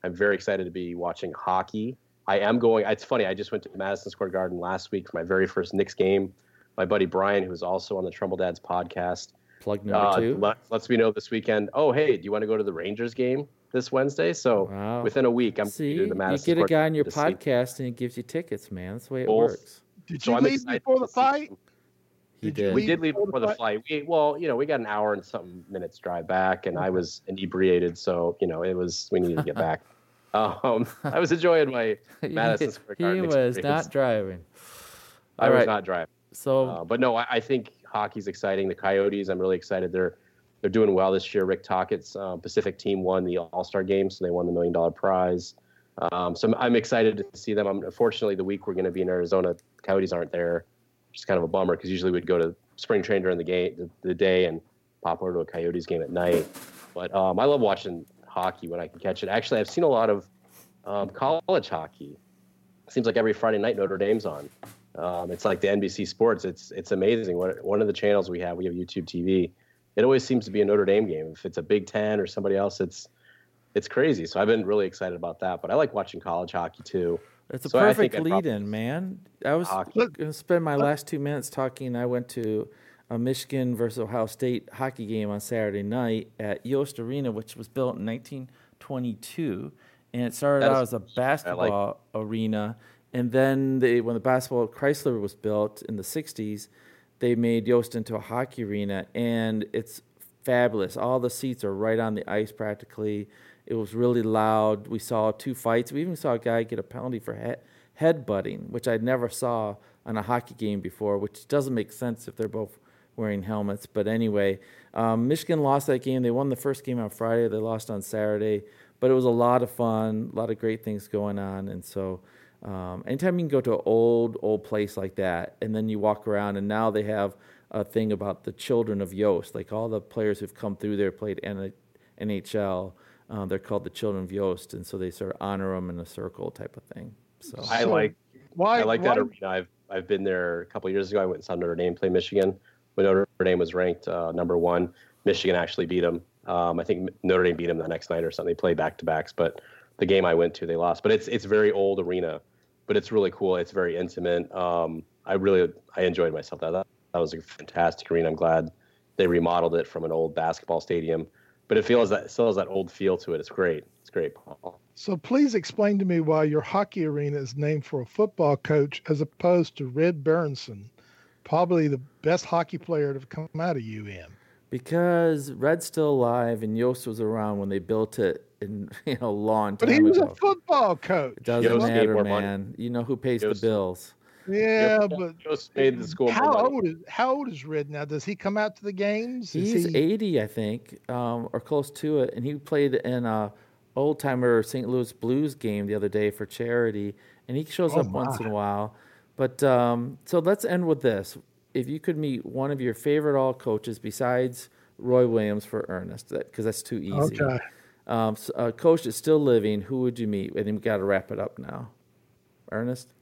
I'm very excited to be watching hockey. I am going. It's funny. I just went to Madison Square Garden last week for my very first Knicks game. My buddy Brian, who is also on the Trumbull Dads podcast. Plug number uh, two. Let, lets me know this weekend, oh, hey, do you want to go to the Rangers game this Wednesday? So wow. within a week, I'm see, going to the Madison Square Garden. You get a guy on your podcast and it gives you tickets, man. That's the way it Both. works. Did so you I'm leave before the fight? He did. did. We did leave before the flight. We, well, you know, we got an hour and something minutes drive back, and I was inebriated, so you know, it was we needed to get back. Um, I was enjoying my Madison Square Garden. He was experience. not driving. I All was right. not driving. So, uh, but no, I, I think hockey's exciting. The Coyotes, I'm really excited. They're they're doing well this year. Rick Tockett's uh, Pacific team won the All-Star game, so they won the million dollar prize. Um, so I'm, I'm excited to see them. I'm, unfortunately, the week we're going to be in Arizona, the Coyotes aren't there. Just kind of a bummer because usually we'd go to spring train during the game, the, the day, and pop over to a Coyotes game at night. But um, I love watching hockey when I can catch it. Actually, I've seen a lot of um, college hockey. It seems like every Friday night Notre Dame's on. Um, it's like the N B C Sports. It's it's amazing. What one of the channels we have, we have YouTube T V. It always seems to be a Notre Dame game. If it's a Big Ten or somebody else, it's it's crazy. So I've been really excited about that. But I like watching college hockey too. It's a so perfect lead-in, man. I was going to spend my last two minutes talking. I went to a Michigan versus Ohio State hockey game on Saturday night at Yost Arena, which was built in nineteen twenty-two. And it started out as a basketball like. arena. And then they, when the basketball Chrysler was built in the sixties, they made Yost into a hockey arena. And it's fabulous. All the seats are right on the ice practically. It was really loud. We saw two fights. We even saw a guy get a penalty for he- headbutting, which I never saw on a hockey game before, which doesn't make sense if they're both wearing helmets. But anyway, um, Michigan lost that game. They won the first game on Friday. They lost on Saturday. But it was a lot of fun, a lot of great things going on. And so um, anytime you can go to an old, old place like that, and then you walk around, and now they have a thing about the children of Yost. Like all the players who've come through there played N H L. Um, they're called the Children of Yost, and so they sort of honor them in a circle type of thing. So I like Why? I like why? that arena. I've I've been there a couple of years ago. I went and saw Notre Dame play Michigan when Notre Dame was ranked uh, number one. Michigan actually beat them. Um, I think Notre Dame beat them the next night or something. They play back to backs, but the game I went to, they lost. But it's it's very old arena, but it's really cool. It's very intimate. Um, I really I enjoyed myself. That that was a fantastic arena. I'm glad they remodeled it from an old basketball stadium, but it feels that still has that old feel to it. It's great. It's great, Paul. So please explain to me why your hockey arena is named for a football coach as opposed to Red Berenson, probably the best hockey player to have come out of U M. Because Red's still alive and Yost was around when they built it in you know a long time ago. But he was ago. a football coach. It doesn't Yost matter, man. Money. You know who pays Yost. the bills. Yeah, Yost, but Yost paid the school. How old is how old is Red now? Does he come out to the games? Is He's he... eighty, I think, um, or close to it. And he played in a old timer Saint Louis Blues game the other day for charity, and he shows oh up my. once in a while. But um, so let's end with this. If you could meet one of your favorite all coaches besides Roy Williams for Ernest, because that, that's too easy. Okay. Um, so a coach is still living. Who would you meet? And we've got to wrap it up now. Ernest?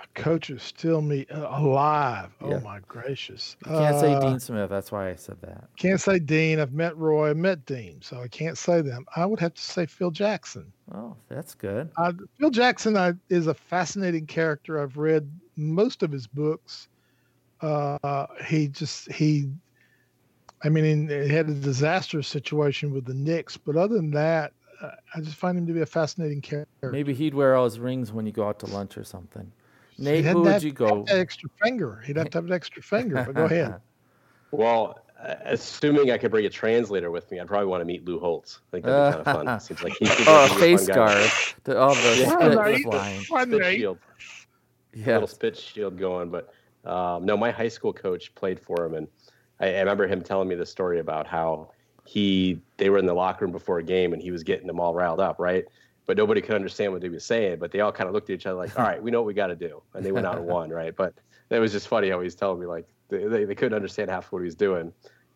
A coach is still me uh, alive. Yeah. Oh, my gracious. You can't uh, say Dean Smith. That's why I said that. Can't say Dean. I've met Roy. I met Dean, so I can't say them. I would have to say Phil Jackson. Oh, that's good. Uh, Phil Jackson I, is a fascinating character. I've read most of his books. Uh, he just, he, I mean, he had a disastrous situation with the Knicks, but other than that, uh, I just find him to be a fascinating character. Maybe he'd wear all his rings when you go out to lunch or something. Nate, who would you go? He'd have that extra finger. He'd have to have an extra finger, but go ahead. Well, assuming I could bring a translator with me, I'd probably want to meet Lou Holtz. I think that'd be kind of fun. It seems like he's oh, a face guard. All the spit shield. Yeah. A little spit shield going, but. Um, no, my high school coach played for him, and I, I remember him telling me the story about how he they were in the locker room before a game, and he was getting them all riled up, right? But nobody could understand what he was saying, but they all kind of looked at each other like, all right, we know what we got to do, and they went out and won, right? But it was just funny how he was telling me, like, they, they, they couldn't understand half of what he was doing.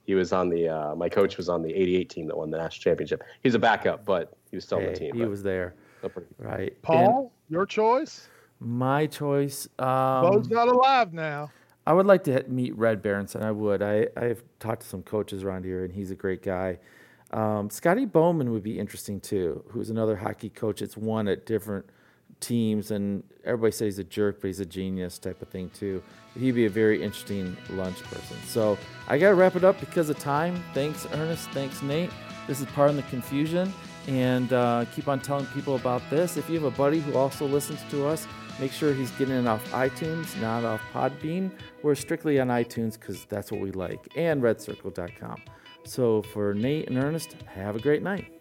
He was on the uh, – my coach was on the eighty-eight team that won the national championship. He was a backup, but he was still hey, on the team. He was there. Right. Paul, and- your choice? My choice. Um, Bo's not alive now. I would like to meet Red Berenson. I would. I, I've talked to some coaches around here, and he's a great guy. Um, Scotty Bowman would be interesting, too, who's another hockey coach that's won at different teams, and everybody says he's a jerk, but he's a genius type of thing, too. He'd be a very interesting lunch person. So I got to wrap it up because of time. Thanks, Ernest. Thanks, Nate. This is Pardon the Confusion, and uh, keep on telling people about this. If you have a buddy who also listens to us, make sure he's getting it off iTunes, not off Podbean. We're strictly on iTunes because that's what we like, and red circle dot com. So for Nate and Ernest, have a great night.